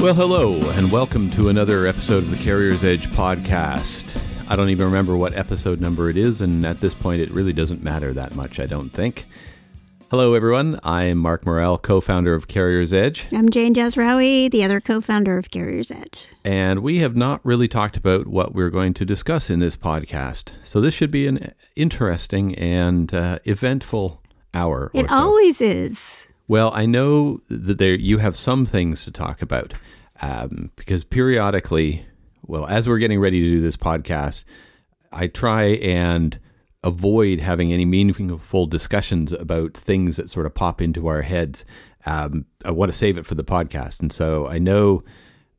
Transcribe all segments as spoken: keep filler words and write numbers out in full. Well, hello, and welcome to another episode of the Carrier's Edge podcast. I don't even remember what episode number it is, and at this point, it really doesn't matter that much, I don't think. Hello, everyone. I'm Mark Morrell, co-founder of Carrier's Edge. I'm Jane Jazrawi, the other co-founder of Carrier's Edge. And we have not really talked about what we're going to discuss in this podcast, so this should be an interesting and uh, eventful hour. It always is. Well, I know that there you have some things to talk about um, because periodically, well, as we're getting ready to do this podcast, I try and avoid having any meaningful discussions about things that sort of pop into our heads. Um, I want to save it for the podcast. And so I know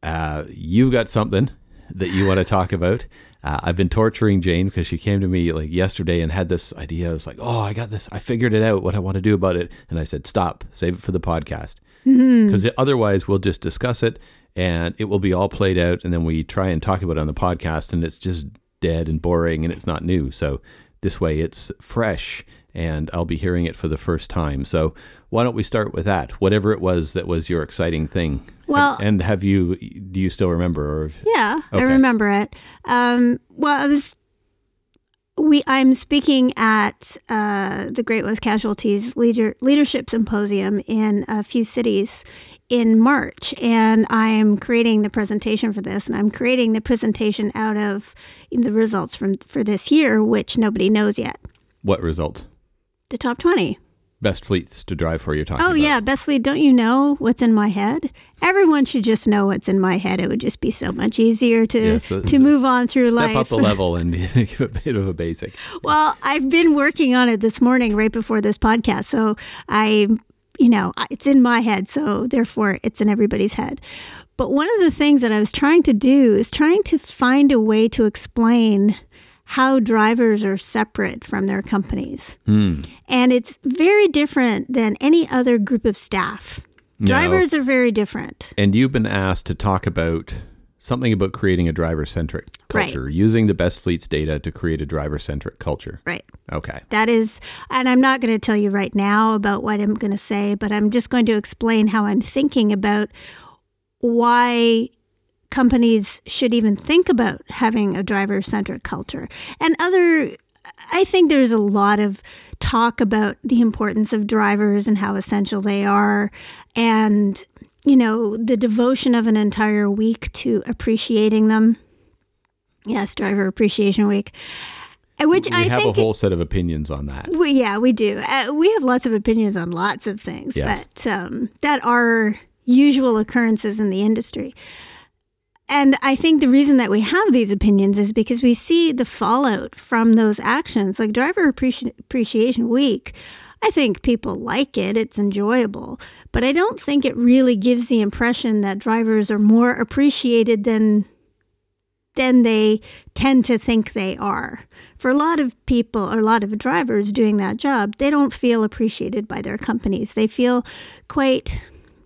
uh, you've got something that you want to talk about. Uh, I've been torturing Jane because she came to me like yesterday and had this idea. I was like, oh, I got this. I figured it out what I want to do about it. And I said, stop, save it for the podcast. Because mm-hmm. otherwise we'll just discuss it and it will be all played out. And then we try and talk about it on the podcast and it's just dead and boring and it's not new. So this way it's fresh and I'll be hearing it for the first time. So why don't we start with that? Whatever it was that was your exciting thing. Well, and, and have you, do you still remember? Or have, yeah, okay. I remember it. Um, well, I was, we, I'm speaking at uh, the Great West Casualties Leader, Leadership Symposium in a few cities in March. And I'm creating the presentation for this. And I'm creating the presentation out of the results from for this year, which nobody knows yet. What results? The top twenty. Best fleets to drive for your time. Oh, about. yeah. Best fleet. Don't you know what's in my head? Everyone should just know what's in my head. It would just be so much easier to yeah, so, to so move on through step life. Step up a level and give a bit of a basic. Well, I've been working on it this morning right before this podcast. So I, you know, it's in my head. So therefore, it's in everybody's head. But one of the things that I was trying to do is trying to find a way to explain how drivers are separate from their companies. Mm. And it's very different than any other group of staff. Drivers no. are very different. And you've been asked to talk about something about creating a driver-centric culture, right. using the Best Fleets data to create a driver-centric culture. Right. Okay. That is, and I'm not going to tell you right now about what I'm going to say, but I'm just going to explain how I'm thinking about why companies should even think about having a driver-centric culture. And other, I think there's a lot of talk about the importance of drivers and how essential they are and, you know, the devotion of an entire week to appreciating them. Yes, Driver Appreciation Week. Which we I have think a whole it, set of opinions on that. We, yeah, we do. Uh, we have lots of opinions on lots of things, yes. but um, that are usual occurrences in the industry. And I think the reason that we have these opinions is because we see the fallout from those actions. Like Driver Appreci- Appreciation Week, I think people like it. It's enjoyable. But I don't think it really gives the impression that drivers are more appreciated than, than they tend to think they are. For a lot of people, or a lot of drivers doing that job, they don't feel appreciated by their companies. They feel quite...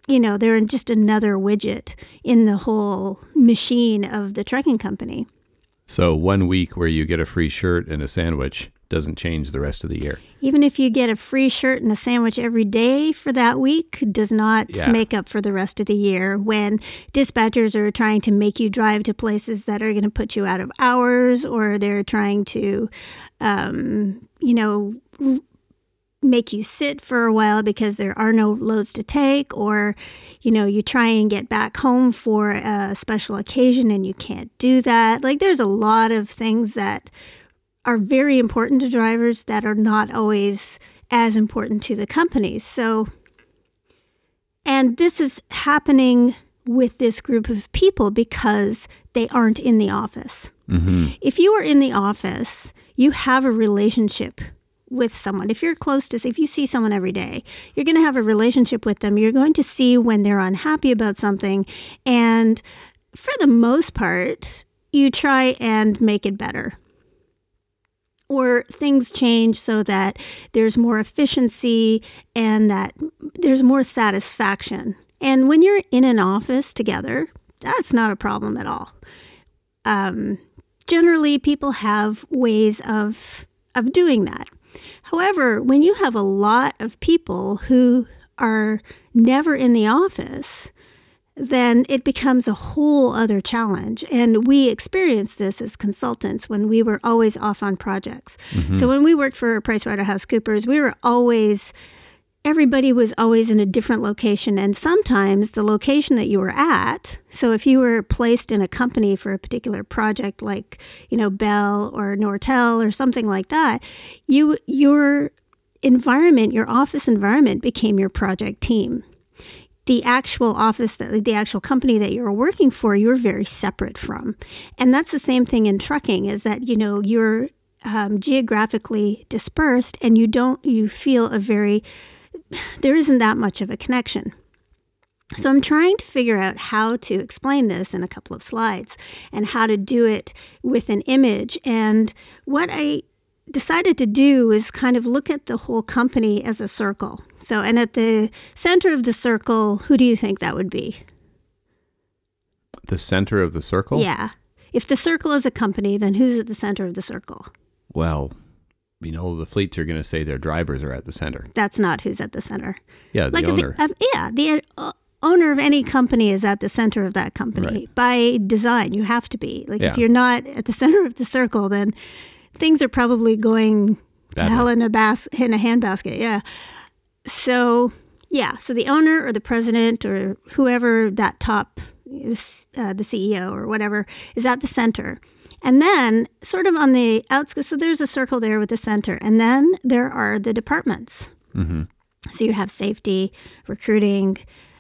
you know, they're just another widget in the whole machine of the trucking company. So one week where you get a free shirt and a sandwich doesn't change the rest of the year. Even if you get a free shirt and a sandwich every day for that week, does not yeah. make up for the rest of the year when dispatchers are trying to make you drive to places that are going to put you out of hours, or they're trying to, um, you know... make you sit for a while because there are no loads to take, or, you know, you try and get back home for a special occasion and you can't do that. Like there's a lot of things that are very important to drivers that are not always as important to the companies. So, and this is happening with this group of people because they aren't in the office. Mm-hmm. If you are in the office, you have a relationship with someone. If you're close to, if you see someone every day, you're going to have a relationship with them. You're going to see when they're unhappy about something. And for the most part, you try and make it better. Or things change so that there's more efficiency and that there's more satisfaction. And when you're in an office together, that's not a problem at all. Um, generally, people have ways of of doing that. However, when you have a lot of people who are never in the office, then it becomes a whole other challenge. And we experienced this as consultants when we were always off on projects. Mm-hmm. So when we worked for PricewaterhouseCoopers, we were always, everybody was always in a different location. And sometimes the location that you were at, so if you were placed in a company for a particular project like, you know, Bell or Nortel or something like that, you your environment, your office environment became your project team. The actual office, that, the actual company that you're working for, you're very separate from. And that's the same thing in trucking, is that, you know, you're um, geographically dispersed and you don't, you feel a very, there isn't that much of a connection. So I'm trying to figure out how to explain this in a couple of slides and how to do it with an image. And what I decided to do is kind of look at the whole company as a circle. So, and at the center of the circle, who do you think that would be? The center of the circle? Yeah. If the circle is a company, then who's at the center of the circle? Well, you know, the fleets are going to say their drivers are at the center. That's not who's at the center. Yeah, the like owner. The, uh, yeah, the uh, owner of any company is at the center of that company. Right. By design, you have to be. Like, yeah. If you're not at the center of the circle, then things are probably going that to hell in a, bas- in a handbasket, yeah. So, yeah, so the owner or the president or whoever that top, is, uh, the C E O or whatever, is at the center. And then sort of on the outskirts, so there's a circle there with the center. And then there are the departments. Mm-hmm. So you have safety, recruiting,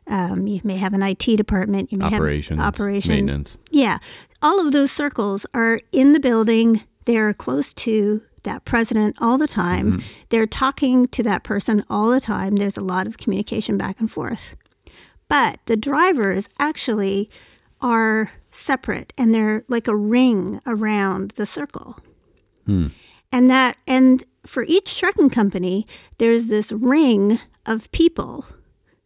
um, you may have an I T department. You may Operations, have operations, maintenance. Yeah, all of those circles are in the building. They're close to that president all the time. Mm-hmm. They're talking to that person all the time. There's a lot of communication back and forth. But the drivers actually are separate, and they're like a ring around the circle. Mm. And that, and for each trucking company, there's this ring of people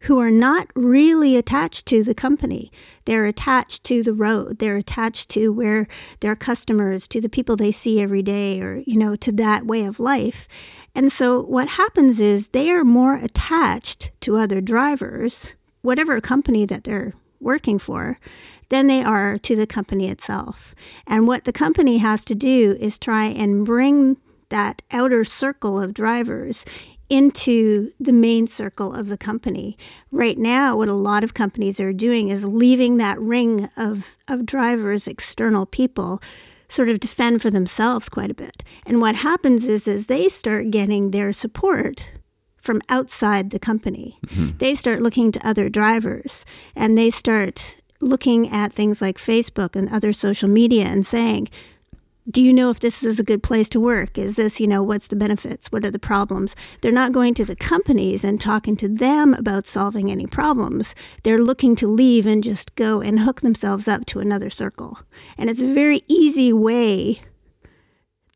who are not really attached to the company. They're attached to the road. They're attached to where their customers, to the people they see every day, or, you know, to that way of life. And so what happens is they are more attached to other drivers, whatever company that they're working for, than they are to the company itself. And what the company has to do is try and bring that outer circle of drivers into the main circle of the company. Right now, what a lot of companies are doing is leaving that ring of, of drivers, external people, sort of to fend for themselves quite a bit. And what happens is, is they start getting their support from outside the company. Mm-hmm. They start looking to other drivers, and they start looking at things like Facebook and other social media and saying, do you know if this is a good place to work? Is this, you know, what's the benefits? What are the problems? They're not going to the companies and talking to them about solving any problems. They're looking to leave and just go and hook themselves up to another circle. And it's a very easy way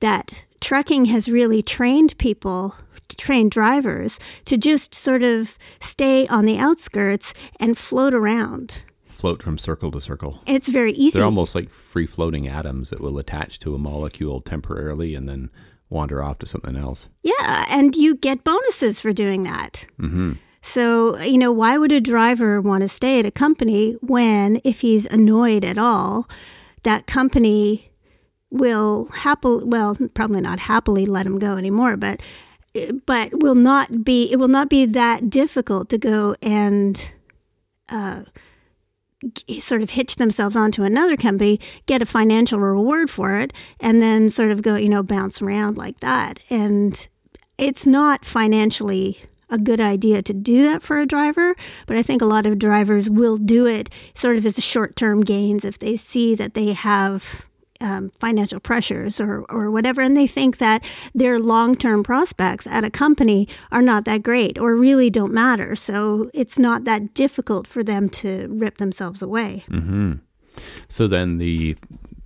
that trucking has really trained people, trained drivers, to just sort of stay on the outskirts and float around. Float from circle to circle. And it's very easy. They're almost like free-floating atoms that will attach to a molecule temporarily and then wander off to something else. Yeah, and you get bonuses for doing that. Mm-hmm. So, you know, why would a driver want to stay at a company when, if he's annoyed at all, that company will happily, well, probably not happily let him go anymore, but but will not be, it will not be that difficult to go and uh sort of hitch themselves onto another company, get a financial reward for it, and then sort of go, you know, bounce around like that. And it's not financially a good idea to do that for a driver, but I think a lot of drivers will do it sort of as a short-term gains if they see that they have um, financial pressures or, or whatever, and they think that their long-term prospects at a company are not that great or really don't matter. So it's not that difficult for them to rip themselves away. Mm-hmm. So then the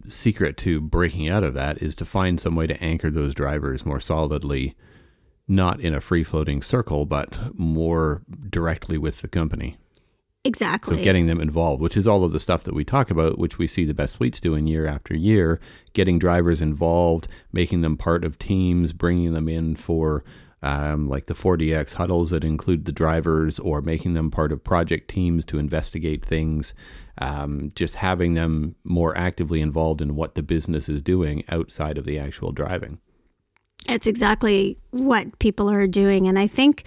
secret to breaking out of that is to find some way to anchor those drivers more solidly, not in a free-floating circle, but more directly with the company. Exactly. So getting them involved, which is all of the stuff that we talk about, which we see the best fleets doing year after year, getting drivers involved, making them part of teams, bringing them in for um, like the four D X huddles that include the drivers, or making them part of project teams to investigate things, um, just having them more actively involved in what the business is doing outside of the actual driving. It's exactly what people are doing. And I think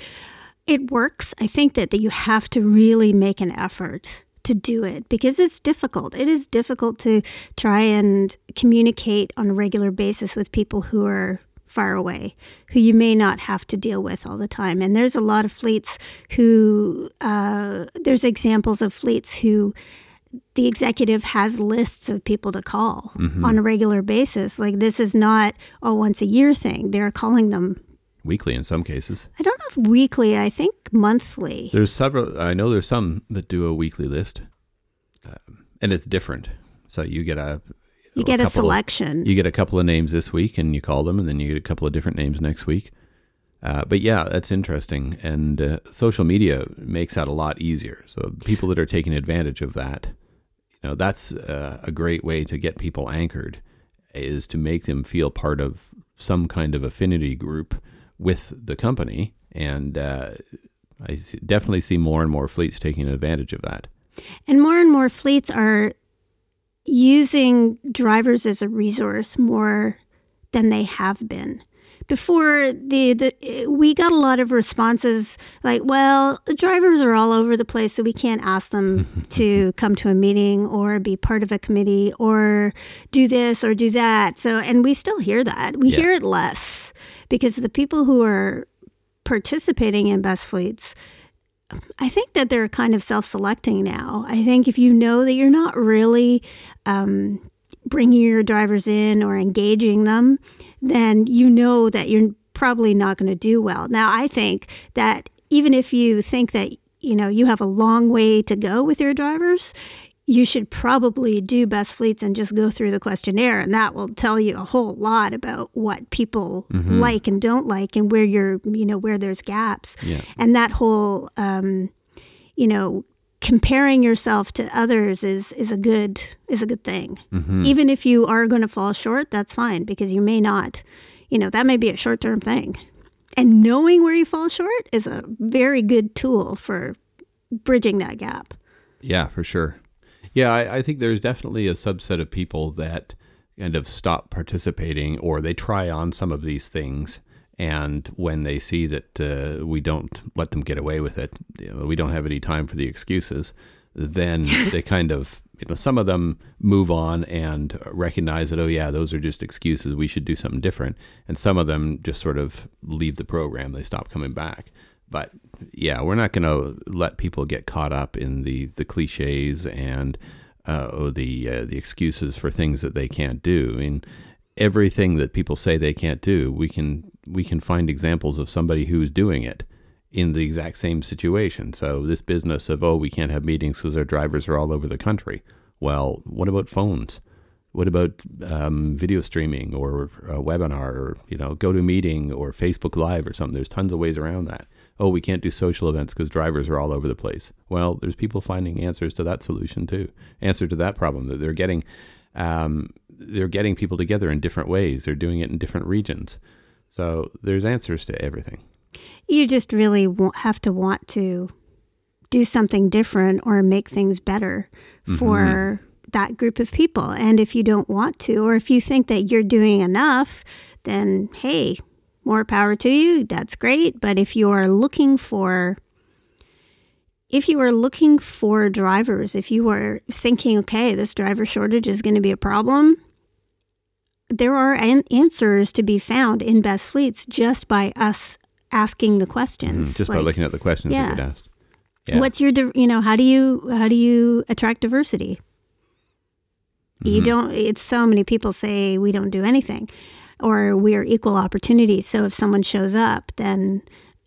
it works. I think that, that you have to really make an effort to do it, because it's difficult. It is difficult to try and communicate on a regular basis with people who are far away, who you may not have to deal with all the time. And there's a lot of fleets who, uh, there's examples of fleets who the executive has lists of people to call mm-hmm. on a regular basis. Like, this is not a once a year thing. They're calling them weekly in some cases. I don't know if weekly, I think monthly. There's several, I know there's some that do a weekly list, um, and it's different. So you get a you, you know, get a, a selection. Of, you get a couple of names this week and you call them, and then you get a couple of different names next week. Uh, but yeah, that's interesting. And uh, social media makes that a lot easier. So people that are taking advantage of that, you know, that's uh, a great way to get people anchored, is to make them feel part of some kind of affinity group with the company. And uh, I definitely see more and more fleets taking advantage of that. And more and more fleets are using drivers as a resource more than they have been. Before, the, the we got a lot of responses like, well, the drivers are all over the place, so we can't ask them to come to a meeting or be part of a committee or do this or do that. So, and we still hear that. We yeah. hear it less, because the people who are participating in Best Fleets, I think that they're kind of self-selecting now. I think if you know that you're not really um, bringing your drivers in or engaging them, then you know that you're probably not going to do well. Now, I think that even if you think that, you know, you have a long way to go with your drivers, you should probably do Best Fleets and just go through the questionnaire, and that will tell you a whole lot about what people mm-hmm. like and don't like, and where you're, you know, where there's gaps. Yeah. And that whole, um, you know, comparing yourself to others is is a good is a good thing. Mm-hmm. Even if you are going to fall short, that's fine, because you may not, you know, that may be a short-term thing. And knowing where you fall short is a very good tool for bridging that gap. Yeah, for sure. Yeah, I, I think there's definitely a subset of people that kind of stop participating, or they try on some of these things, and when they see that uh, we don't let them get away with it, you know, we don't have any time for the excuses, then they kind of, you know, some of them move on and recognize that, oh yeah, those are just excuses, we should do something different. And some of them just sort of leave the program, they stop coming back. But yeah, we're not going to let people get caught up in the, the cliches and uh, oh, the uh, the excuses for things that they can't do. I mean, everything that people say they can't do, we can we can find examples of somebody who's doing it in the exact same situation. So this business of, oh, we can't have meetings because our drivers are all over the country. Well, what about phones? What about um, video streaming or a webinar, or, you know, go to meeting or Facebook Live or something? There's tons of ways around that. Oh, we can't do social events because drivers are all over the place. Well, there's people finding answers to that solution too, answer to that problem that they're getting. Um, they're getting people together in different ways. They're doing it in different regions. So there's answers to everything. You just really have to want to do something different or make things better for mm-hmm. that group of people. And if you don't want to, or if you think that you're doing enough, then hey, more power to you. That's great. But if you are looking for, if you are looking for drivers, if you are thinking, okay, this driver shortage is going to be a problem, there are an- answers to be found in Best Fleets just by us asking the questions. Mm, just like, by looking at the questions yeah. that get asked. Yeah. What's your, you know, how do you, how do you attract diversity? Mm-hmm. You don't, it's so many people say we don't do anything, or we are equal opportunity. So if someone shows up, then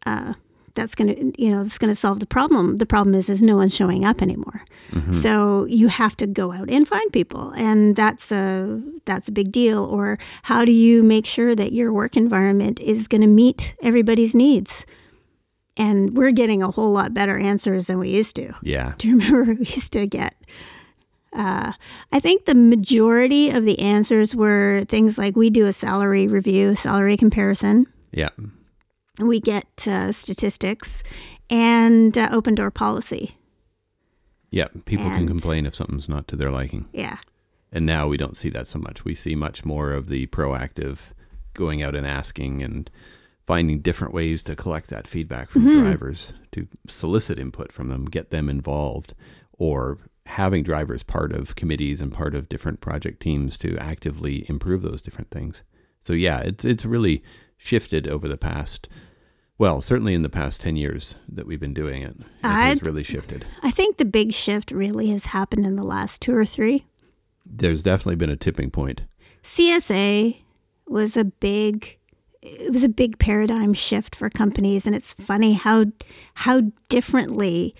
uh, that's going to, you know, that's going to solve the problem. The problem is, is no one's showing up anymore. Mm-hmm. So you have to go out and find people. And that's a, that's a big deal. Or how do you make sure that your work environment is going to meet everybody's needs? And we're getting a whole lot better answers than we used to. Yeah. Do you remember we used to get? Uh, I think the majority of the answers were things like, we do a salary review, salary comparison. Yeah. we get uh, statistics and uh, open door policy. Yeah, people and, can complain if something's not to their liking. Yeah. And now we don't see that so much. We see much more of the proactive going out and asking and finding different ways to collect that feedback from mm-hmm. drivers, to solicit input from them, get them involved, or having drivers part of committees and part of different project teams to actively improve those different things. So yeah, it's it's really shifted over the past, well, certainly in the past ten years that we've been doing it. It I'd, has really shifted. I think the big shift really has happened in the last two or three. There's definitely been a tipping point. C S A was a big it was a big paradigm shift for companies, and it's funny how how differently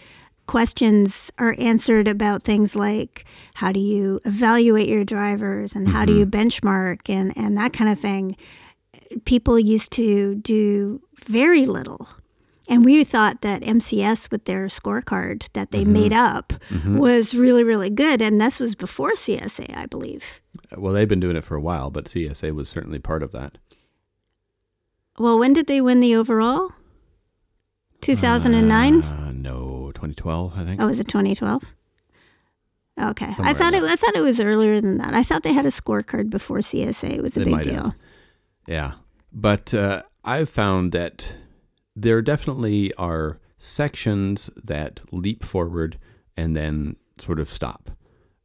questions are answered about things like how do you evaluate your drivers and mm-hmm. how do you benchmark and, and that kind of thing. People used to do very little. And we thought that M C S with their scorecard that they mm-hmm. made up mm-hmm. was really, really good. And this was before C S A, I believe. Well, they've been doing it for a while, but C S A was certainly part of that. Well, when did they win the overall? two thousand nine? Uh, no, twenty twelve, I think. Oh, was it twenty twelve? Okay. Somewhere I thought it I thought it was earlier than that. I thought they had a scorecard before C S A. It was a it big deal. Have. Yeah. But uh, I've found that there definitely are sections that leap forward and then sort of stop.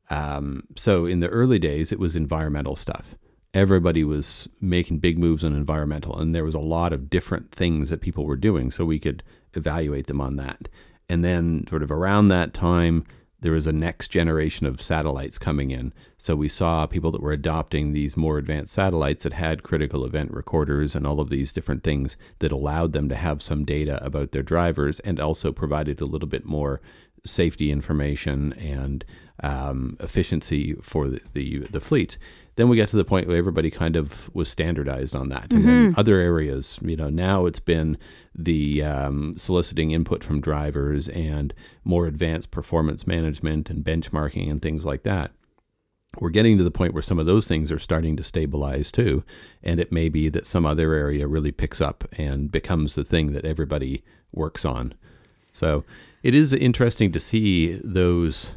Um, so in the early days, it was environmental stuff. Everybody was making big moves on environmental, and there was a lot of different things that people were doing, so we could evaluate them on that. And then sort of around that time, there was a next generation of satellites coming in. So we saw people that were adopting these more advanced satellites that had critical event recorders and all of these different things that allowed them to have some data about their drivers and also provided a little bit more safety information and um, efficiency for the, the, the fleet. Then we got to the point where everybody kind of was standardized on that. Mm-hmm. And then other areas, you know, now it's been the um, soliciting input from drivers and more advanced performance management and benchmarking and things like that. We're getting to the point where some of those things are starting to stabilize too. And it may be that some other area really picks up and becomes the thing that everybody works on. So it is interesting to see those,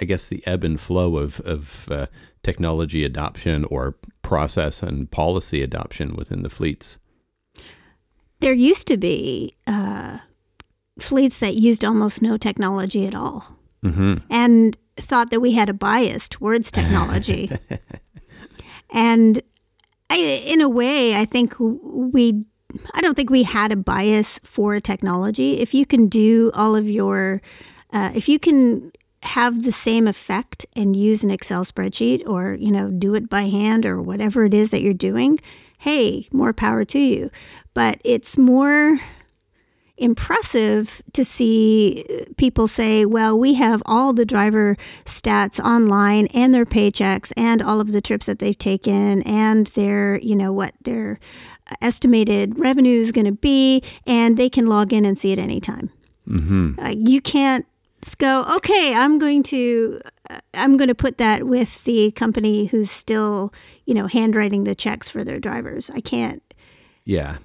I guess, the ebb and flow of, of uh, technology adoption or process and policy adoption within the fleets. There used to be uh, fleets that used almost no technology at all mm-hmm. and thought that we had a bias towards technology. And I, in a way, I think we I don't think we had a bias for technology. If you can do all of your, uh, if you can have the same effect and use an Excel spreadsheet or, you know, do it by hand or whatever it is that you're doing, hey, more power to you. But it's more impressive to see people say, well, we have all the driver stats online and their paychecks and all of the trips that they've taken and their, you know, what their estimated revenue is going to be, and they can log in and see it anytime. Mm-hmm. Uh, you can't go, okay, I'm going to, uh, I'm going to put that with the company who's still, you know, handwriting the checks for their drivers. I can't. Yeah.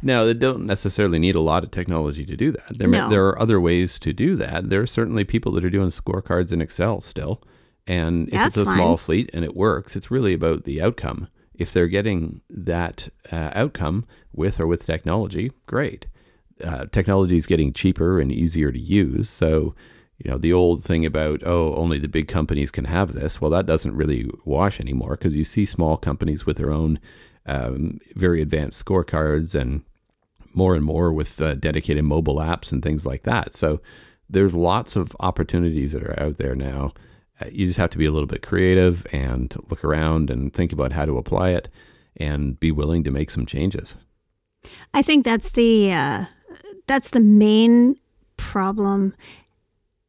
Now, they don't necessarily need a lot of technology to do that. There, no. there are other ways to do that. There are certainly people that are doing scorecards in Excel still. And if That's it's a fine. small fleet and it works, it's really about the outcome. If they're getting that uh, outcome with or with technology, great. Uh, technology is getting cheaper and easier to use. So, you know, the old thing about, oh, only the big companies can have this. Well, that doesn't really wash anymore, because you see small companies with their own um, very advanced scorecards, and more and more with uh, dedicated mobile apps and things like that. So there's lots of opportunities that are out there now. You just have to be a little bit creative and look around and think about how to apply it and be willing to make some changes. I think that's the uh, that's the main problem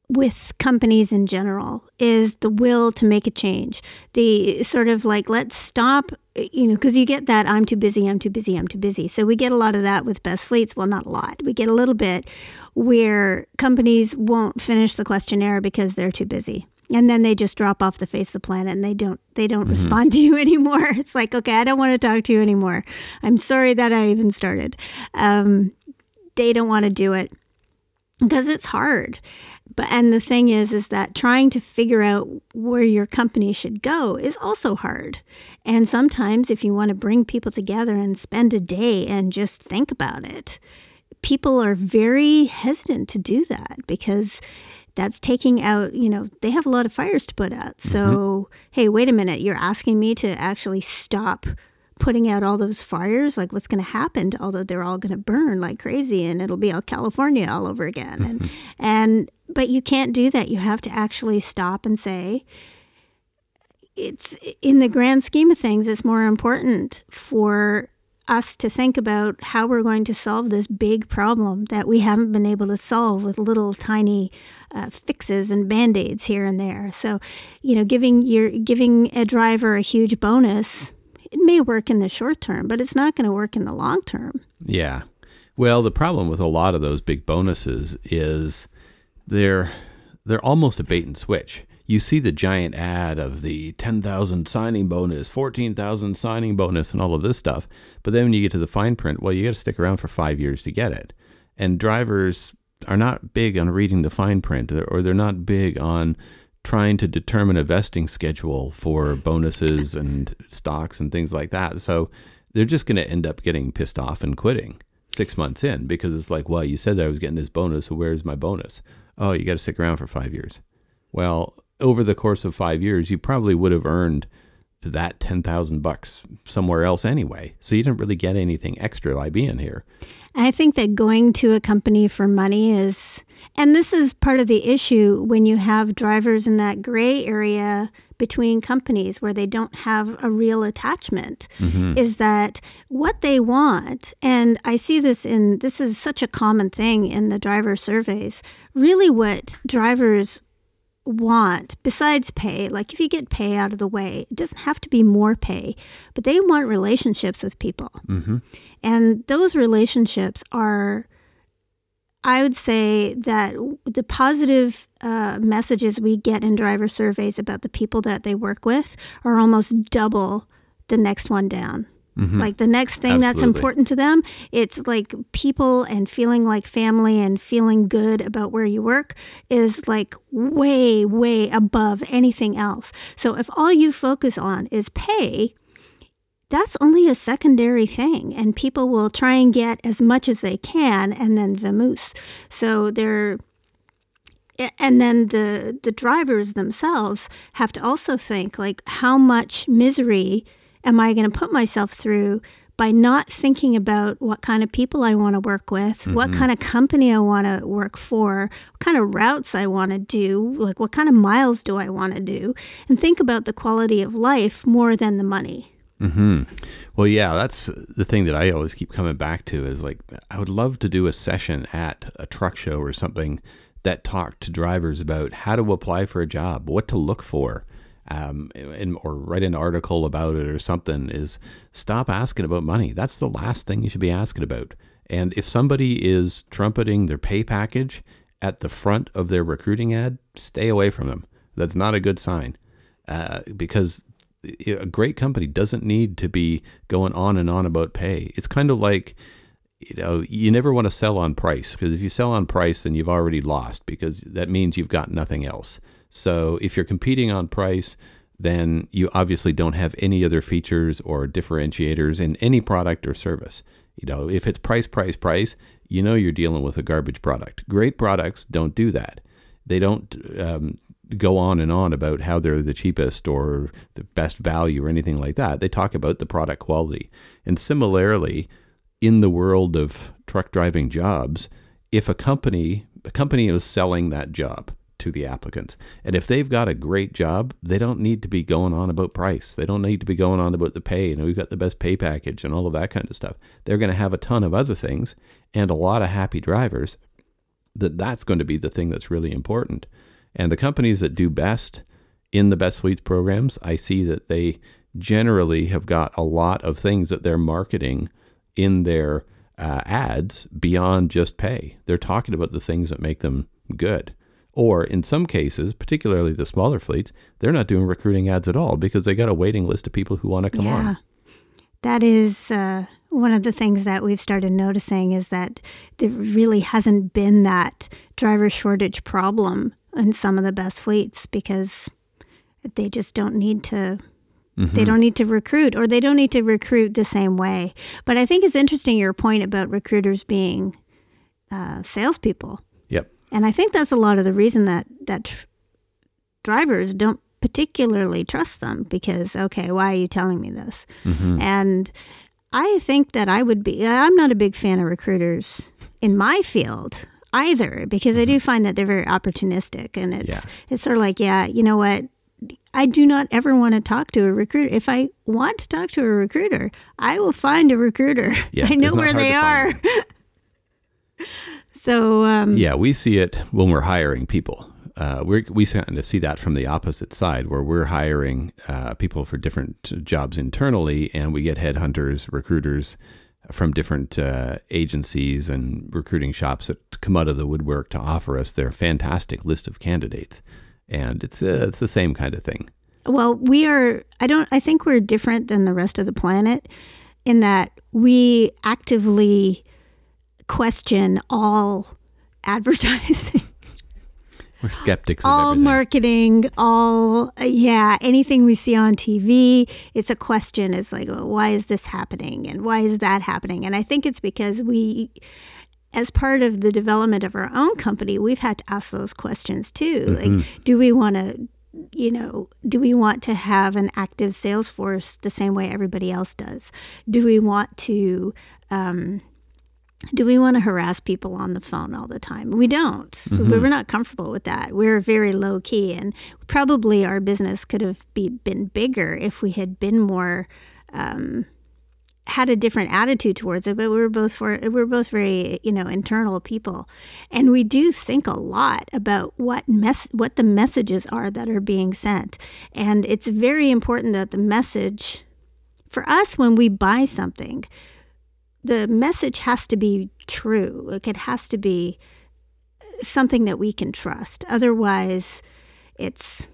with companies in general, is the will to make a change. The sort of like, let's stop, you know, because you get that I'm too busy, I'm too busy, I'm too busy. So we get a lot of that with Best Fleets. Well, not a lot. We get a little bit where companies won't finish the questionnaire because they're too busy. And then they just drop off the face of the planet, and they don't they don't mm-hmm. respond to you anymore. It's like, okay, I don't want to talk to you anymore. I'm sorry that I even started. Um, they don't want to do it because it's hard. But and the thing is, is that trying to figure out where your company should go is also hard. And sometimes if you want to bring people together and spend a day and just think about it, people are very hesitant to do that because that's taking out, you know, they have a lot of fires to put out. So, mm-hmm. hey, wait a minute, you're asking me to actually stop putting out all those fires? Like, what's going to happen? Although they're all going to burn like crazy, and it'll be all California all over again. Mm-hmm. And, and but you can't do that. You have to actually stop and say, it's in the grand scheme of things, it's more important for us to think about how we're going to solve this big problem that we haven't been able to solve with little tiny uh, fixes and Band-Aids here and there. So, you know, giving your giving a driver a huge bonus, it may work in the short term, but it's not going to work in the long term. Yeah. Well, the problem with a lot of those big bonuses is they're they're almost a bait and switch. You see the giant ad of the ten thousand signing bonus, fourteen thousand signing bonus, and all of this stuff. But then when you get to the fine print, well, you got to stick around for five years to get it. And drivers are not big on reading the fine print, or they're not big on trying to determine a vesting schedule for bonuses and stocks and things like that. So they're just going to end up getting pissed off and quitting six months in because it's like, well, you said that I was getting this bonus, so where's my bonus? Oh, you got to stick around for five years. Well, over the course of five years, you probably would have earned that ten thousand bucks somewhere else anyway. So you didn't really get anything extra by being here. I think that going to a company for money is, and this is part of the issue when you have drivers in that gray area between companies where they don't have a real attachment, mm-hmm. is that what they want, and I see this in, this is such a common thing in the driver surveys, really what drivers want, besides pay, like if you get pay out of the way, it doesn't have to be more pay, but they want relationships with people. Mm-hmm. And those relationships are, I would say that the positive uh, messages we get in driver surveys about the people that they work with are almost double the next one down. Mm-hmm. Like the next thing Absolutely. That's important to them, it's like people and feeling like family and feeling good about where you work is like way, way above anything else. So if all you focus on is pay, that's only a secondary thing, and people will try and get as much as they can and then vamoose. So they're And then the, the drivers themselves have to also think like how much misery am I going to put myself through by not thinking about what kind of people I want to work with, mm-hmm. what kind of company I want to work for, what kind of routes I want to do, like what kind of miles do I want to do, and think about the quality of life more than the money. Mm-hmm. Well, yeah, that's the thing that I always keep coming back to is like, I would love to do a session at a truck show or something that talked to drivers about how to apply for a job, what to look for. Um, and, or write an article about it or something, is stop asking about money. That's the last thing you should be asking about. And if somebody is trumpeting their pay package at the front of their recruiting ad, stay away from them. That's not a good sign, uh, because a great company doesn't need to be going on and on about pay. It's kind of like, you know, you never want to sell on price, because if you sell on price, then you've already lost, because that means you've got nothing else. So if you're competing on price, then you obviously don't have any other features or differentiators in any product or service. You know, if it's price, price, price, you know you're dealing with a garbage product. Great products don't do that. They don't um, go on and on about how they're the cheapest or the best value or anything like that. They talk about the product quality. And similarly, in the world of truck driving jobs, if a company, a company is selling that job to the applicants, and if they've got a great job, they don't need to be going on about price. They don't need to be going on about the pay, and we've got the best pay package and all of that kind of stuff. They're going to have a ton of other things and a lot of happy drivers. That that's going to be the thing that's really important. And the companies that do best in the Best Fleets programs, I see that they generally have got a lot of things that they're marketing in their uh, ads beyond just pay. They're talking about the things that make them good. Or in some cases, particularly the smaller fleets, they're not doing recruiting ads at all because they got a waiting list of people who want to come yeah. on. That is uh, one of the things that we've started noticing is that there really hasn't been that driver shortage problem in some of the best fleets because they just don't need to mm-hmm. they don't need to recruit or they don't need to recruit the same way. But I think it's interesting your point about recruiters being uh, salespeople. Yep. And I think that's a lot of the reason that, that tr- drivers don't particularly trust them because, okay, why are you telling me this? Mm-hmm. And I think that I would be, I'm not a big fan of recruiters in my field either because mm-hmm. I do find that they're very opportunistic and it's yeah. it's sort of like, yeah, you know what? I do not ever want to talk to a recruiter. If I want to talk to a recruiter, I will find a recruiter. Yeah, I know where they are. So um, yeah, we see it when we're hiring people. Uh, we're, we kind of see that from the opposite side where we're hiring uh, people for different jobs internally and we get headhunters, recruiters from different uh, agencies and recruiting shops that come out of the woodwork to offer us their fantastic list of candidates. And it's uh, it's the same kind of thing. Well, we are, I don't, I think we're different than the rest of the planet in that we actively question all advertising. We're skeptics of all everything. Marketing, all, uh, yeah, anything we see on T V, it's a question. It's like, well, why is this happening? And why is that happening? And I think it's because we... as part of the development of our own company, we've had to ask those questions too. Mm-hmm. Like, do we want to, you know, do we want to have an active sales force the same way everybody else does? Do we want to, um, do we want to harass people on the phone all the time? We don't. Mm-hmm. We're not comfortable with that. We're very low key, and probably our business could have be, been bigger if we had been more. Um, had a different attitude towards it, but we were both for we were both very, you know, internal people. And we do think a lot about what mess what the messages are that are being sent. And it's very important that the message for us when we buy something, the message has to be true. Like it has to be something that we can trust. Otherwise, it's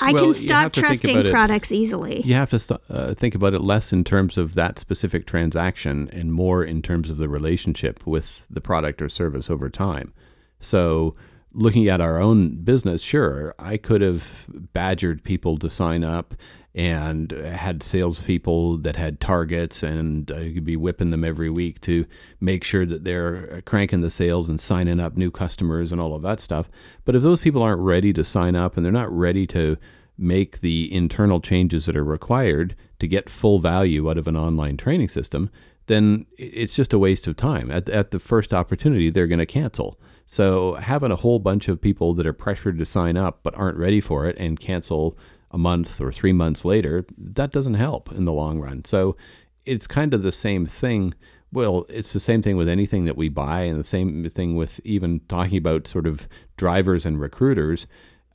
I well, can stop trusting products it, easily. You have to st- uh, think about it less in terms of that specific transaction and more in terms of the relationship with the product or service over time. So looking at our own business, sure, I could have badgered people to sign up and had salespeople that had targets and I could be whipping them every week to make sure that they're cranking the sales and signing up new customers and all of that stuff. But if those people aren't ready to sign up and they're not ready to make the internal changes that are required to get full value out of an online training system, then it's just a waste of time. At, at the first opportunity, they're going to cancel. So having a whole bunch of people that are pressured to sign up but aren't ready for it and cancel a month or three months later, that doesn't help in the long run. So it's kind of the same thing. Well, it's the same thing with anything that we buy and the same thing with even talking about sort of drivers and recruiters.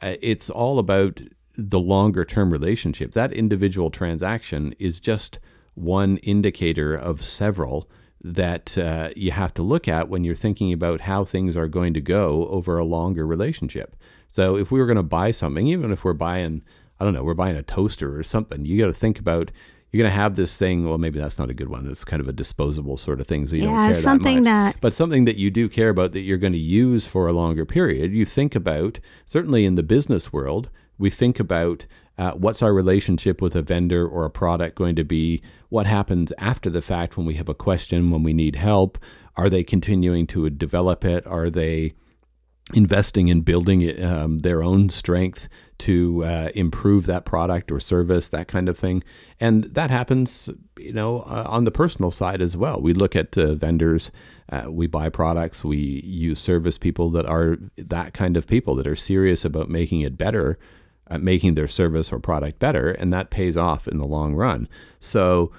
Uh, it's all about the longer term relationship. That individual transaction is just one indicator of several that uh, you have to look at when you're thinking about how things are going to go over a longer relationship. So if we were going to buy something, even if we're buying I don't know, we're buying a toaster or something. You got to think about, you're going to have this thing. Well, maybe that's not a good one. It's kind of a disposable sort of thing. So you yeah, don't care something that much. That... But something that you do care about that you're going to use for a longer period. You think about, certainly in the business world, we think about uh, what's our relationship with a vendor or a product going to be? What happens after the fact when we have a question, when we need help? Are they continuing to develop it? Are they investing in building um, their own strength to uh, improve that product or service, that kind of thing? And that happens, you know, uh, on the personal side as well. We look at uh, vendors, uh, we buy products, we use service people that are that kind of people that are serious about making it better, uh, making their service or product better, and that pays off in the long run. So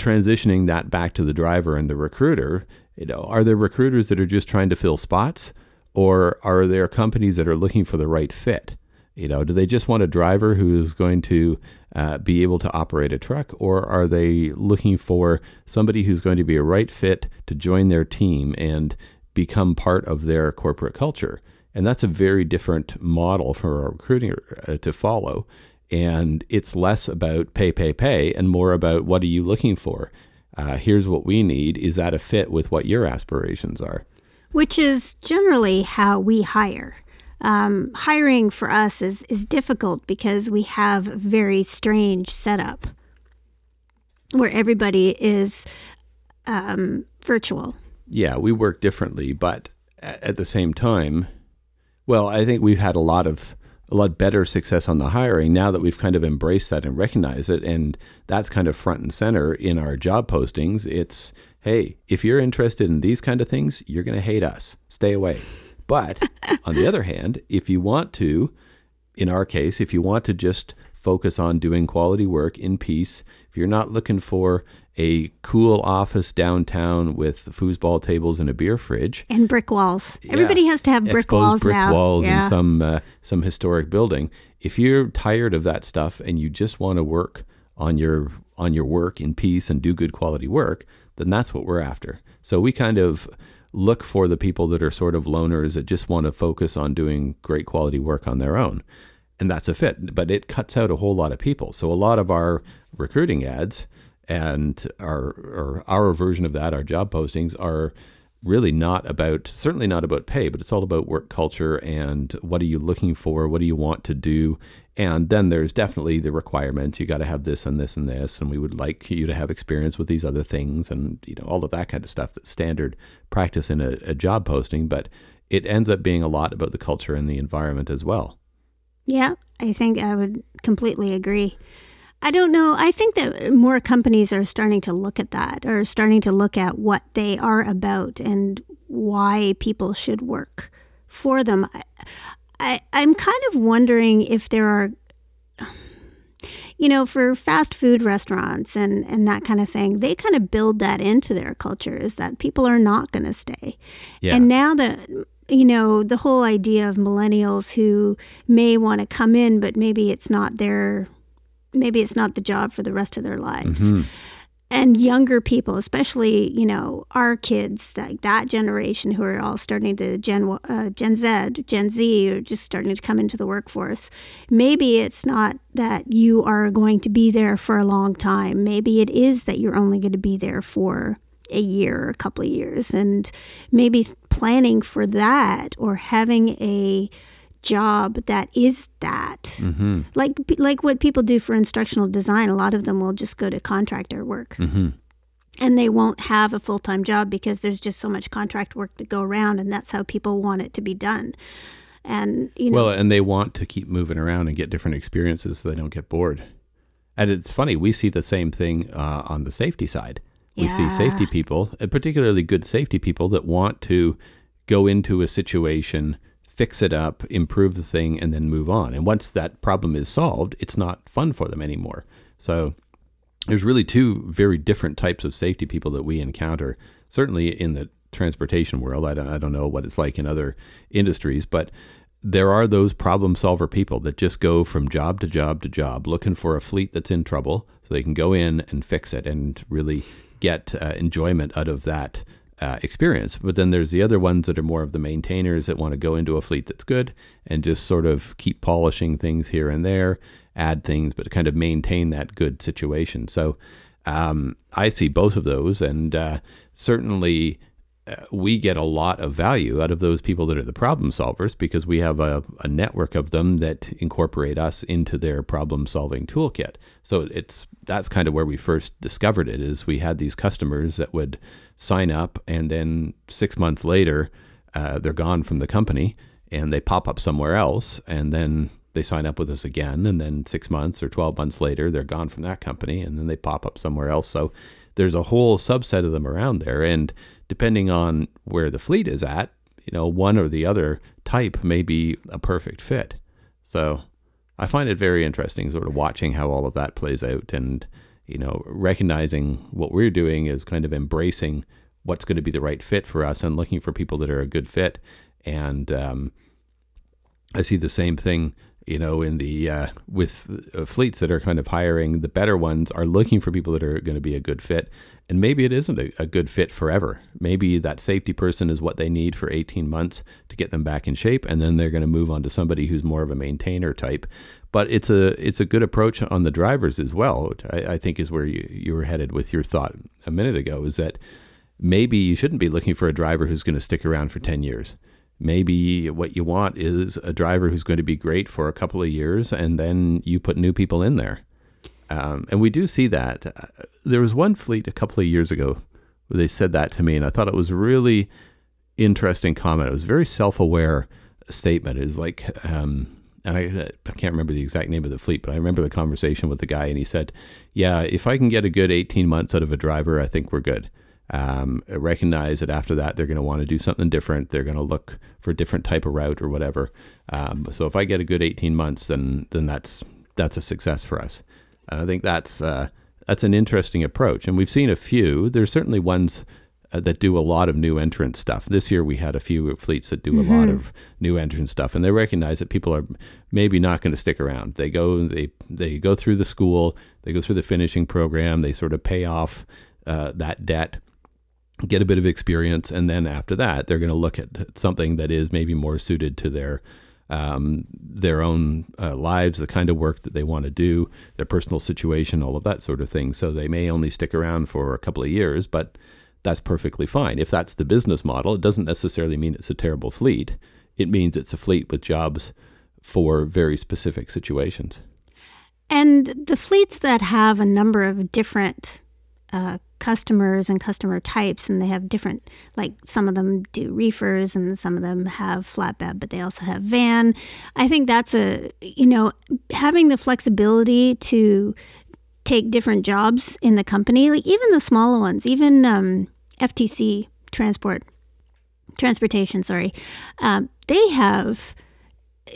transitioning that back to the driver and the recruiter, you know, are there recruiters that are just trying to fill spots? Or are there companies that are looking for the right fit? You know, do they just want a driver who is going to uh, be able to operate a truck? Or are they looking for somebody who's going to be a right fit to join their team and become part of their corporate culture. And that's a very different model for a recruiter to follow. And it's less about pay, pay, pay, and more about what are you looking for? Uh, here's what we need. Is that a fit with what your aspirations are? Which is generally how we hire. Um, hiring for us is, is difficult because we have a very strange setup where everybody is um, virtual. Yeah, we work differently, but at the same time, well, I think we've had a lot of a lot better success on the hiring now that we've kind of embraced that and recognized it. And that's kind of front and center in our job postings. It's, hey, if you're interested in these kind of things, you're going to hate us. Stay away. But on the other hand, if you want to, in our case, if you want to just focus on doing quality work in peace, if you're not looking for a cool office downtown with foosball tables and a beer fridge. And brick walls. Yeah. Everybody has to have brick Exposed walls brick now. brick walls yeah. in some, uh, some historic building. If you're tired of that stuff and you just want to work on your on your work in peace and do good quality work, then that's what we're after. So we kind of look for the people that are sort of loners that just want to focus on doing great quality work on their own. And that's a fit. But it cuts out a whole lot of people. So a lot of our recruiting ads and our, or our version of that, our job postings, are really not about, certainly not about pay, but it's all about work culture and what are you looking for? What do you want to do? And then there's definitely the requirements. You got to have this and this and this, and we would like you to have experience with these other things and, you know, all of that kind of stuff that's standard practice in a, a job posting, but it ends up being a lot about the culture and the environment as well. Yeah, I think I would completely agree. I don't know. I think that more companies are starting to look at that, or starting to look at what they are about and why people should work for them. I, I, I'm kind of wondering if there are, you know, for fast food restaurants and, and that kind of thing, they kind of build that into their cultures that people are not going to stay. Yeah. And now that, you know, the whole idea of millennials who may want to come in, but maybe it's not their... maybe it's not the job for the rest of their lives. Mm-hmm. And younger people, especially, you know, our kids, like that generation who are all starting to Gen uh, Gen Z, Gen Z, are just starting to come into the workforce. Maybe it's not that you are going to be there for a long time. Maybe it is that you're only going to be there for a year or a couple of years. And maybe planning for that, or having a job that is that, mm-hmm. like like what people do for instructional design. A lot of them will just go to contractor work, mm-hmm. and they won't have a full-time job because there's just so much contract work to go around, and that's how people want it to be done. And you know, well, and they want to keep moving around and get different experiences so they don't get bored. And it's funny, we see the same thing uh, on the safety side. We yeah. see safety people, and particularly good safety people, that want to go into a situation, fix it up, improve the thing, and then move on. And once that problem is solved, it's not fun for them anymore. So there's really two very different types of safety people that we encounter, certainly in the transportation world. I don't, I don't know what it's like in other industries, but there are those problem solver people that just go from job to job to job looking for a fleet that's in trouble so they can go in and fix it and really get uh, enjoyment out of that Uh, experience. But then there's the other ones that are more of the maintainers that want to go into a fleet that's good and just sort of keep polishing things here and there, add things, but kind of maintain that good situation. So um, I see both of those, and uh, certainly uh, we get a lot of value out of those people that are the problem solvers, because we have a, a network of them that incorporate us into their problem solving toolkit. So it's that's kind of where we first discovered it, is we had these customers that would sign up, and then six months later, uh, they're gone from the company and they pop up somewhere else, and then they sign up with us again, and then six months or twelve months later, they're gone from that company, and then they pop up somewhere else. So there's a whole subset of them around there, and depending on where the fleet is at, you know, one or the other type may be a perfect fit. So I find it very interesting, sort of watching how all of that plays out, and you know, recognizing what we're doing is kind of embracing what's going to be the right fit for us and looking for people that are a good fit. And um, I see the same thing you know, in the uh, with uh, fleets that are kind of hiring, the better ones are looking for people that are going to be a good fit. And maybe it isn't a, a good fit forever. Maybe that safety person is what they need for eighteen months to get them back in shape. And then they're going to move on to somebody who's more of a maintainer type. But it's a it's a good approach on the drivers as well, which I, I think is where you, you were headed with your thought a minute ago, is that maybe you shouldn't be looking for a driver who's going to stick around for ten years. Maybe what you want is a driver who's going to be great for a couple of years, and then you put new people in there. Um, and we do see that. There was one fleet a couple of years ago where they said that to me, and I thought it was a really interesting comment. It was a very self-aware statement. It was like, um, and I, I can't remember the exact name of the fleet, but I remember the conversation with the guy, and he said, yeah, if I can get a good eighteen months out of a driver, I think we're good. Um, recognize that after that, they're going to want to do something different. They're going to look for a different type of route or whatever. Um, so if I get a good eighteen months, then, then that's, that's a success for us. And I think that's, uh, that's an interesting approach. And we've seen a few, there's certainly ones uh, that do a lot of new entrant stuff. This year we had a few fleets that do mm-hmm. a lot of new entrant stuff, and they recognize that people are maybe not going to stick around. They go, they, they go through the school, they go through the finishing program, they sort of pay off, uh, that debt, get a bit of experience, and then after that they're going to look at something that is maybe more suited to their um, their own uh, lives, the kind of work that they want to do, their personal situation, all of that sort of thing. So they may only stick around for a couple of years, but that's perfectly fine. If that's the business model, it doesn't necessarily mean it's a terrible fleet. It means it's a fleet with jobs for very specific situations. And the fleets that have a number of different uh customers and customer types, and they have different, like some of them do reefers and some of them have flatbed, but they also have van. I think that's a, you know, having the flexibility to take different jobs in the company, like even the smaller ones, even um, F T C transport, transportation, sorry, um, they have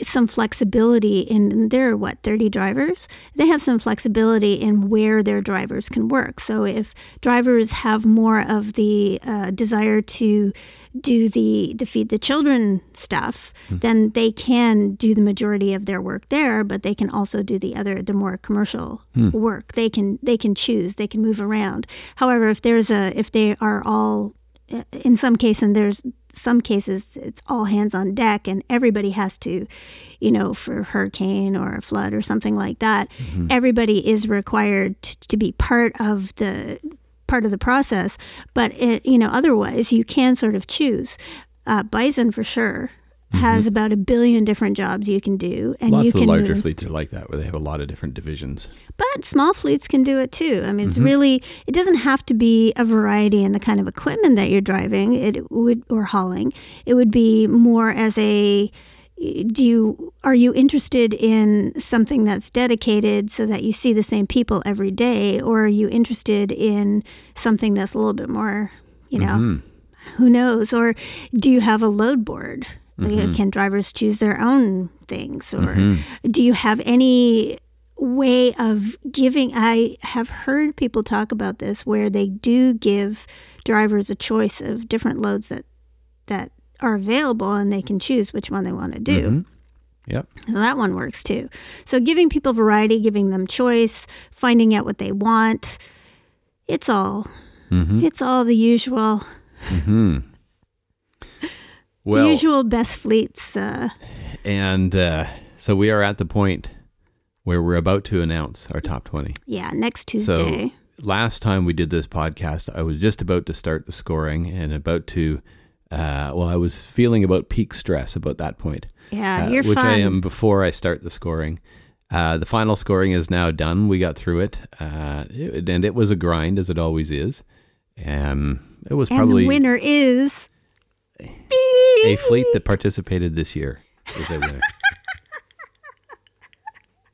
some flexibility in there are what, thirty drivers? They have some flexibility in where their drivers can work. So if drivers have more of the uh, desire to do the, the feed the children stuff, mm-hmm. then they can do the majority of their work there, but they can also do the other, the more commercial mm. work. They can, they can choose, they can move around. However, if there's a, if they are all in some case, and there's, some cases it's all hands on deck and everybody has to, you know, for hurricane or a flood or something like that, mm-hmm. everybody is required t- to be part of the part of the process. But, it, you know, otherwise you can sort of choose. Uh, Bison for sure mm-hmm. has about a billion different jobs you can do. And lots you can of the larger move. Fleets are like that, where they have a lot of different divisions. But small fleets can do it too. I mean, it's mm-hmm. really, it doesn't have to be a variety in the kind of equipment that you're driving it would or hauling. It would be more as a, do you, are you interested in something that's dedicated so that you see the same people every day? Or are you interested in something that's a little bit more, you know, mm-hmm. who knows? Or do you have a load board? Mm-hmm. Can drivers choose their own things? Or mm-hmm. do you have any way of giving? I have heard people talk about this where they do give drivers a choice of different loads that that are available and they can choose which one they want to do. Mm-hmm. Yep. So that one works too. So giving people variety, giving them choice, finding out what they want. It's all, mm-hmm. it's all the usual. Mm-hmm. Well, the usual best fleets. Uh, and uh, so we are at the point where we're about to announce our top twenty. Yeah, next Tuesday. So last time we did this podcast, I was just about to start the scoring and about to, uh, well, I was feeling about peak stress about that point. Yeah, uh, you're which fun. Which I am before I start the scoring. Uh, the final scoring is now done. We got through it. Uh, it and it was a grind, as it always is. Um, it was and probably... the winner is... A fleet that participated this year is a winner.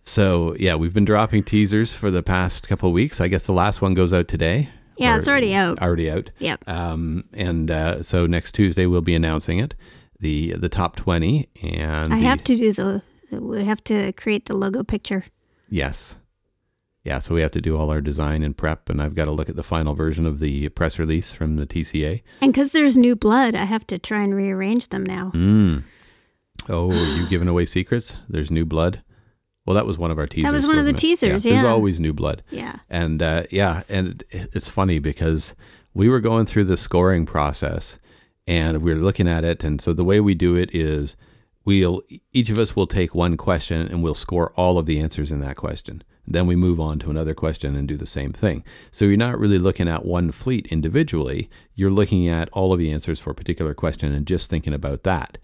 So, yeah, we've been dropping teasers for the past couple of weeks. I guess the last one goes out today. Yeah, it's already out. Already out. Yep. Um, and uh, so next Tuesday we'll be announcing it, the the top twenty. And I the, have to do the, we have to create the logo picture. Yes. Yeah, so we have to do all our design and prep, and I've got to look at the final version of the press release from the T C A. And because there's new blood, I have to try and rearrange them now. Mm. Oh, are you giving away secrets? There's new blood. Well, that was one of our teasers. That was one of the teasers, yeah. yeah. There's always new blood. Yeah. And uh, yeah, and it, it's funny because we were going through the scoring process and we were looking at it. And so the way we do it is we'll each of us will take one question and we'll score all of the answers in that question. Then we move on to another question and do the same thing. So you're not really looking at one fleet individually. You're looking at all of the answers for a particular question and just thinking about that.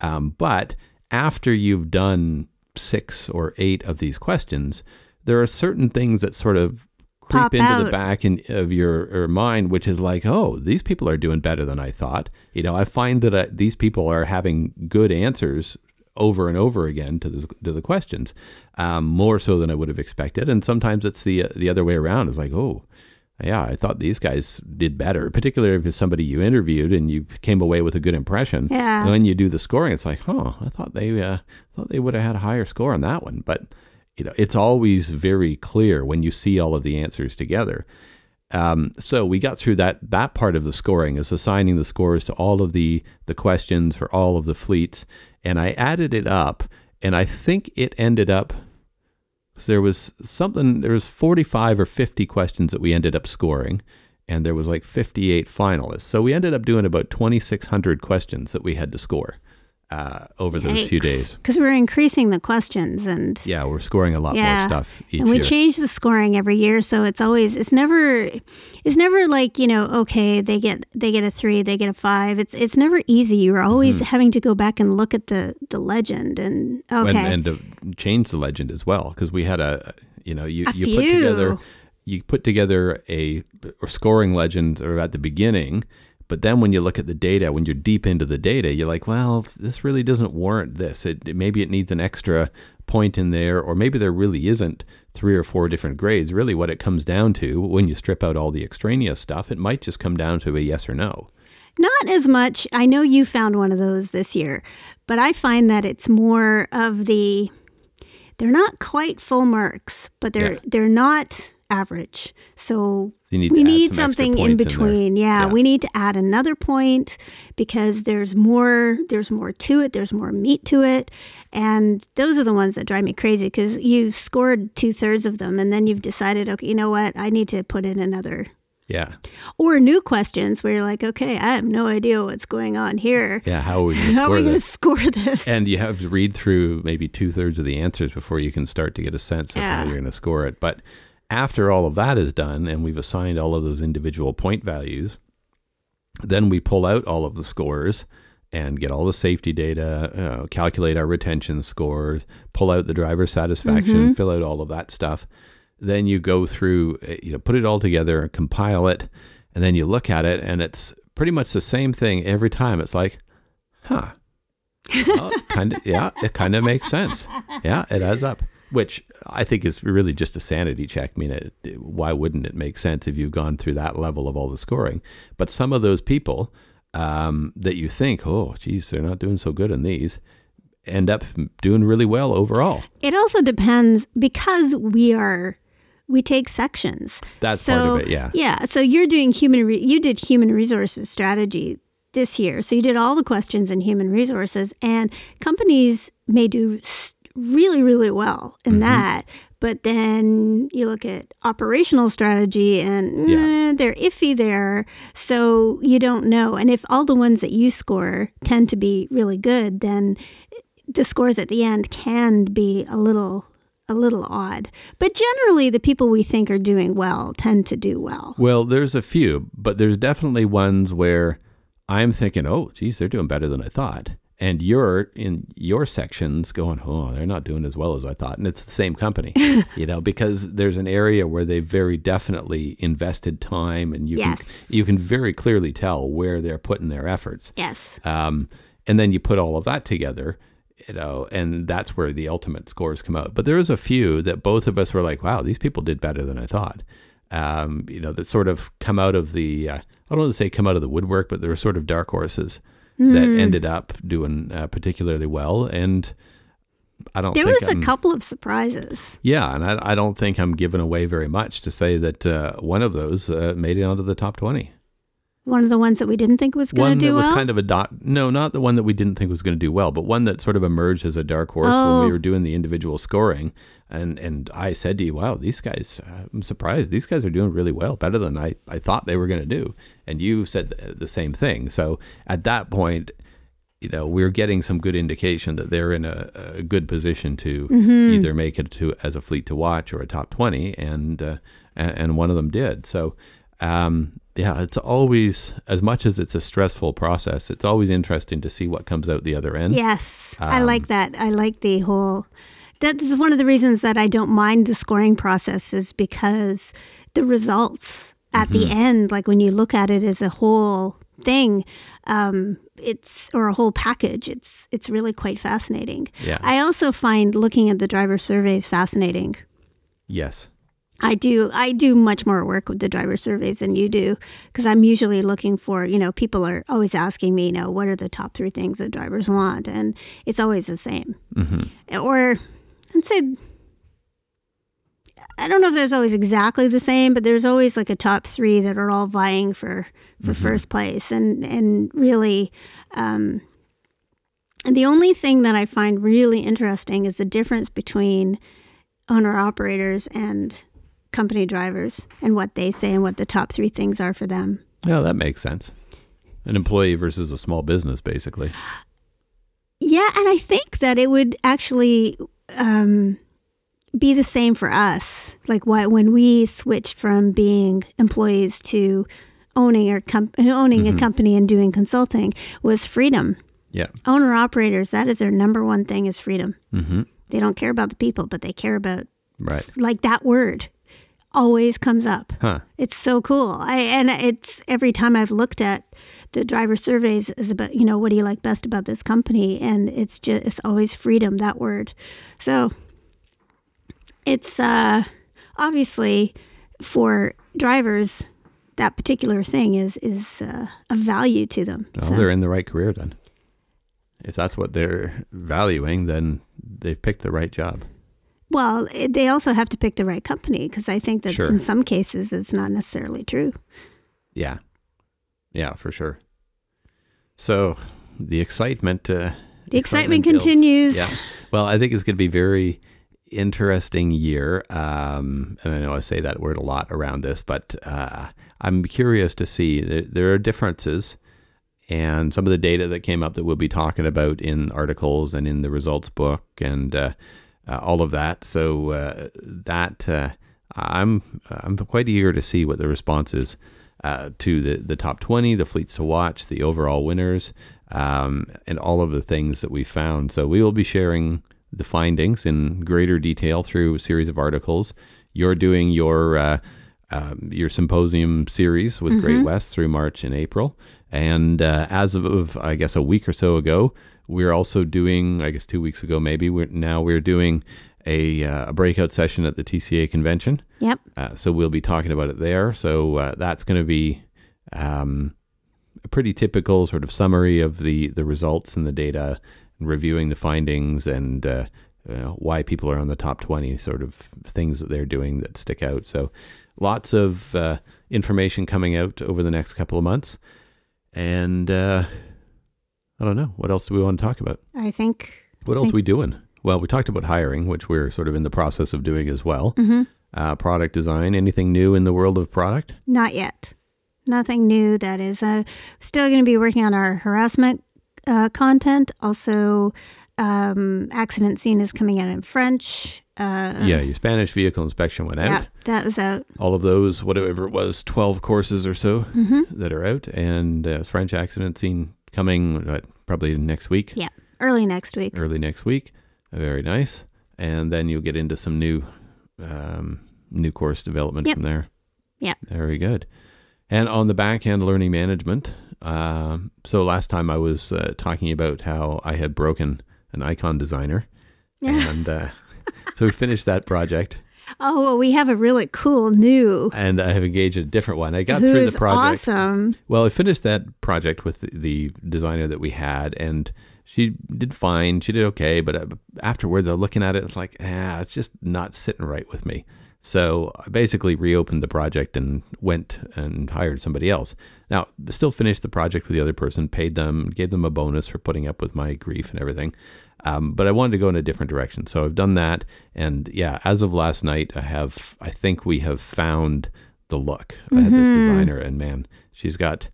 Um, but after you've done six or eight of these questions, there are certain things that sort of creep Pop into out. the back in, of your, your mind, which is like, oh, these people are doing better than I thought. You know, I find that I, these people are having good answers over and over again to the, to the questions, um, more so than I would have expected. And sometimes it's the uh, the other way around. It's like, oh, yeah, I thought these guys did better, particularly if it's somebody you interviewed and you came away with a good impression. Yeah. And when you do the scoring, it's like, huh, I thought they uh, thought they would have had a higher score on that one. But you know, it's always very clear when you see all of the answers together. Um, so we got through that that part of the scoring, is assigning the scores to all of the the questions for all of the fleets. And I added it up, and I think it ended up, so there was something, there was forty-five or fifty questions that we ended up scoring, and there was like fifty-eight finalists. So we ended up doing about twenty-six hundred questions that we had to score uh, over Yikes. those few days. Because we were increasing the questions. and Yeah, we're scoring a lot yeah. more stuff each year. And we year. change the scoring every year, so it's always, it's never, it's never like, you know, okay, they get they get a three, they get a five. It's it's never easy. You're always mm-hmm. having to go back and look at the, the legend and, okay. And, and to change the legend as well, because we had a, you know, you, you put together, you put together a or scoring legend or at the beginning. But then when you look at the data, when you're deep into the data, you're like, well, this really doesn't warrant this. It, it maybe it needs an extra point in there, or maybe there really isn't three or four different grades. Really what it comes down to, when you strip out all the extraneous stuff, it might just come down to a yes or no. Not as much. I know you found one of those this year, but I find that it's more of the, they're not quite full marks, but they're yeah. they're not average. So need we need some something in between. In yeah, yeah, we need to add another point because there's more, there's more to it. There's more meat to it. And those are the ones that drive me crazy because you've scored two thirds of them and then you've decided, okay, you know what? I need to put in another. Yeah. Or new questions where you're like, okay, I have no idea what's going on here. Yeah. How are we going to score, gonna score this? And you have to read through maybe two thirds of the answers before you can start to get a sense of yeah. how you're going to score it. But after all of that is done and we've assigned all of those individual point values, then we pull out all of the scores and get all the safety data, you know, calculate our retention scores, pull out the driver satisfaction, mm-hmm. fill out all of that stuff. Then you go through, you know, put it all together, compile it, and then you look at it and it's pretty much the same thing every time. It's like, huh, well, kind of, yeah, it kind of makes sense. Yeah, it adds up. Which I think is really just a sanity check. I mean, it, it, why wouldn't it make sense if you've gone through that level of all the scoring? But some of those people um, that you think, oh, geez, they're not doing so good in these, end up doing really well overall. It also depends because we are, we take sections. That's so, part of it, yeah. Yeah, so you're doing human, re- you did human resources strategy this year. So you did all the questions in human resources, and companies may do st- really, really well in mm-hmm. that. But then you look at operational strategy and yeah. eh, they're iffy there. So you don't know. And if all the ones that you score tend to be really good, then the scores at the end can be a little a little odd. But generally, the people we think are doing well tend to do well. Well, there's a few, but there's definitely ones where I'm thinking, oh, geez, they're doing better than I thought. And you're in your sections going, oh, they're not doing as well as I thought. And it's the same company, you know, because there's an area where they've very definitely invested time and you, yes. can, you can very clearly tell where they're putting their efforts. Yes. Um, and then you put all of that together, you know, and that's where the ultimate scores come out. But there is a few that both of us were like, wow, these people did better than I thought. Um, you know, that sort of come out of the, uh, I don't want to say come out of the woodwork, but they were sort of dark horses. Mm. That ended up doing uh, particularly well, and I don't. There think was I'm, a couple of surprises. Yeah, and I, I don't think I'm giving away very much to say that uh, one of those uh, made it onto the top twenty. One of the ones that we didn't think was going to do well? One that was kind of a doc. No, not the one that we didn't think was going to do well, but one that sort of emerged as a dark horse oh. when we were doing the individual scoring. And and I said to you, wow, these guys, I'm surprised. These guys are doing really well, better than I, I thought they were going to do. And you said the same thing. So at that point, you know, we're getting some good indication that they're in a, a good position to mm-hmm. either make it to as a fleet to watch or a top twenty. And, uh, and, and one of them did. So, um yeah, it's always, as much as it's a stressful process, it's always interesting to see what comes out the other end. Yes, um, I like that. I like the whole, that's one of the reasons that I don't mind the scoring process is because the results at mm-hmm. the end, like when you look at it as a whole thing, um, it's, or a whole package, it's, it's really quite fascinating. Yeah. I also find looking at the driver surveys fascinating. Yes. I do I do much more work with the driver surveys than you do because I'm usually looking for, you know, people are always asking me, you know, what are the top three things that drivers want? And it's always the same. Mm-hmm. Or I'd say, I don't know if there's always exactly the same, but there's always like a top three that are all vying for, for mm-hmm. first place. And, and really, um, and the only thing that I find really interesting is the difference between owner-operators and company drivers and what they say and what the top three things are for them. Yeah, that makes sense. An employee versus a small business, basically. Yeah, and I think that it would actually um, be the same for us. Like why, when we switched from being employees to owning, or com- owning mm-hmm. a company and doing consulting was freedom. Yeah. Owner-operators, that is their number one thing is freedom. Mm-hmm. They don't care about the people, but they care about right. f- like that word. Always comes up. Huh. It's so cool. I and it's every time I've looked at the driver surveys is about, you know, what do you like best about this company? And it's just, it's always freedom, that word. So it's uh, obviously for drivers, that particular thing is, is uh, a value to them. Well, so. They're in the right career then. If that's what they're valuing, then they've picked the right job. Well, they also have to pick the right company because I think that sure. in some cases it's not necessarily true. Yeah. Yeah, for sure. So the excitement. Uh, the excitement, excitement continues. Yeah. Well, I think it's going to be a very interesting year. Um, and I know I say that word a lot around this, but uh, I'm curious to see. There, there are differences. And some of the data that came up that we'll be talking about in articles and in the results book and uh Uh, all of that. So uh, that uh, I'm I'm quite eager to see what the response is uh, to the, the top twenty, the fleets to watch, the overall winners, um, and all of the things that we found. So we will be sharing the findings in greater detail through a series of articles. You're doing your uh, um, your symposium series with mm-hmm. Great West through March and April. And uh, as of, I guess, a week or so ago, we're also doing, I guess two weeks ago maybe, we're, now we're doing a, uh, a breakout session at the T C A convention. Yep. Uh, so we'll be talking about it there. So uh, that's going to be um, a pretty typical sort of summary of the, the results and the data, and reviewing the findings and uh, you know, why people are on the top twenty, sort of things that they're doing that stick out. So lots of uh, information coming out over the next couple of months. And... Uh, I don't know. What else do we want to talk about? I think. What I else think. Are we doing? Well, we talked about hiring, which we're sort of in the process of doing as well. Mm-hmm. Uh, product design. Anything new in the world of product? Not yet. Nothing new. That is uh, still going to be working on our harassment uh, content. Also, um, accident scene is coming out in French. Uh, yeah, your Spanish vehicle inspection went out. Yeah, that was out. All of those, whatever it was, twelve courses or so mm-hmm. that are out. And uh, French accident scene coming uh, probably next week. Yeah, early next week. Early next week. Very nice. And then you'll get into some new um, new course development yep. from there. Yeah. Very good. And on the back end, learning management. Uh, so last time I was uh, talking about how I had broken an icon designer. Yeah. And uh, so we finished that project. Oh, well, we have a really cool new. And I have engaged a different one. I got Who's through the project. Awesome. Well, I finished that project with the, the designer that we had, and she did fine. She did okay. But I, afterwards, I'm looking at it, it's like, ah, it's just not sitting right with me. So I basically reopened the project and went and hired somebody else. Now, still finished the project with the other person, paid them, gave them a bonus for putting up with my grief and everything. Um, but I wanted to go in a different direction. So I've done that. And yeah, as of last night, I have, I think we have found the look. Mm-hmm. I had this designer, and man, she's got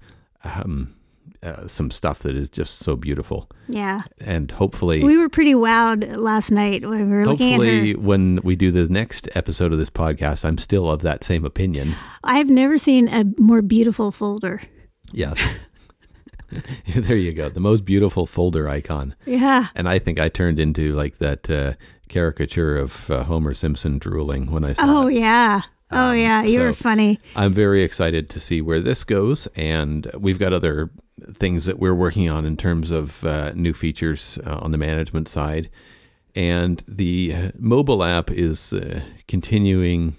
um, uh, some stuff that is just so beautiful. Yeah. And hopefully... We were pretty wowed last night when we were looking at her. Hopefully when we do the next episode of this podcast, I'm still of that same opinion. I've never seen a more beautiful folder. Yes. There you go. The most beautiful folder icon. Yeah. And I think I turned into like that uh, caricature of uh, Homer Simpson drooling when I saw oh, it. Oh, yeah. Um, oh, yeah. You so were funny. I'm very excited to see where this goes. And we've got other things that we're working on in terms of uh, new features uh, on the management side. And the mobile app is uh, continuing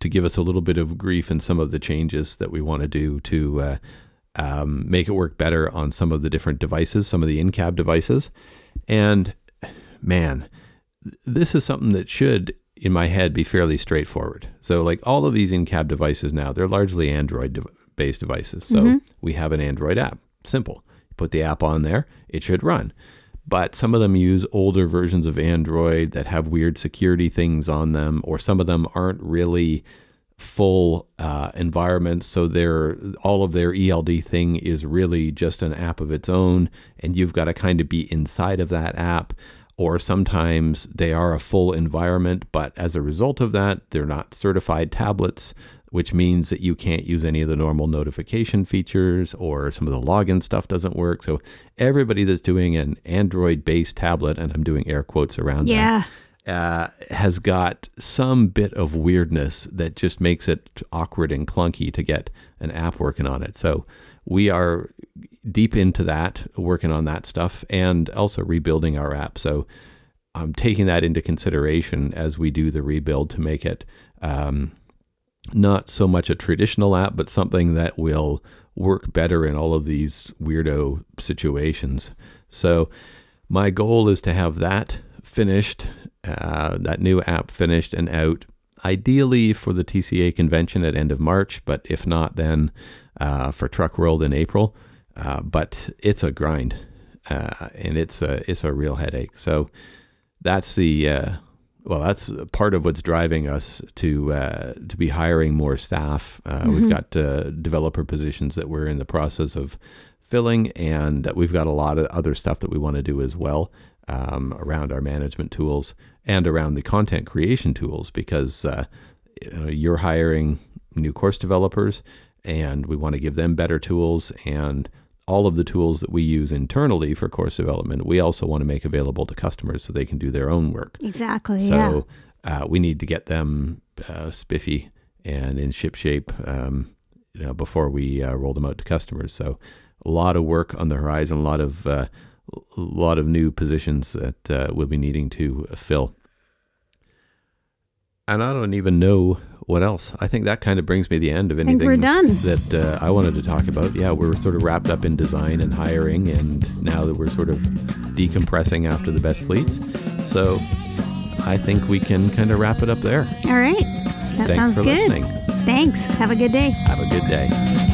to give us a little bit of grief in some of the changes that we want to do to uh, um, make it work better on some of the different devices, some of the in-cab devices. And man, this is something that should, in my head, be fairly straightforward. So like all of these in-cab devices now, they're largely Android-based de- devices. So mm-hmm. we have an Android app. Simple. Put the app on there. It should run. But some of them use older versions of Android that have weird security things on them, or some of them aren't really full uh, environments. So they're, all of their E L D thing is really just an app of its own, and you've got to kind of be inside of that app. Or sometimes they are a full environment, but as a result of that, they're not certified tablets, which means that you can't use any of the normal notification features, or some of the login stuff doesn't work. So everybody that's doing an Android-based tablet, and I'm doing air quotes around yeah. that, uh, has got some bit of weirdness that just makes it awkward and clunky to get an app working on it. So we are deep into that, working on that stuff, and also rebuilding our app. So I'm um, taking that into consideration as we do the rebuild to make it um, not so much a traditional app, but something that will work better in all of these weirdo situations. So my goal is to have that finished, uh, that new app finished and out, ideally for the T C A convention at end of March, but if not, then uh, for Truck World in April. Uh, but it's a grind, uh, and it's a it's a real headache. So that's the uh, well, that's part of what's driving us to uh, to be hiring more staff. Uh, mm-hmm. We've got uh, developer positions that we're in the process of filling, and we've got a lot of other stuff that we want to do as well um, around our management tools and around the content creation tools, because uh, you know, you're hiring new course developers, and we want to give them better tools, and all of the tools that we use internally for course development, we also want to make available to customers so they can do their own work. Exactly. So yeah. uh, we need to get them uh, spiffy and in ship shape um, you know, before we uh, roll them out to customers. So a lot of work on the horizon, a lot of, uh, a lot of new positions that uh, we'll be needing to fill. And I don't even know what else. I think that kind of brings me the end of anything we're done. that uh, I wanted to talk about. Yeah, we're sort of wrapped up in design and hiring, and now that we're sort of decompressing after the Best Fleets. So I think we can kind of wrap it up there. All right. That Thanks sounds for good. Listening. Thanks. Have a good day. Have a good day.